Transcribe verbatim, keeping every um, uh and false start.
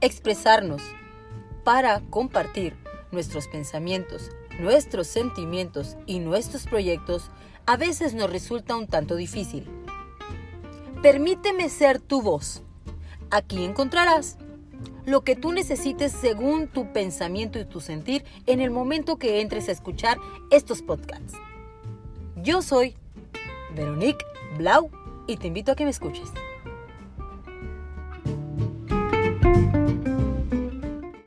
expresarnos, para compartir nuestros pensamientos, nuestros sentimientos y nuestros proyectos, a veces nos resulta un tanto difícil. Permíteme ser tu voz. Aquí encontrarás lo que tú necesites según tu pensamiento y tu sentir en el momento que entres a escuchar estos podcasts. Yo soy Veroník Blau y te invito a que me escuches.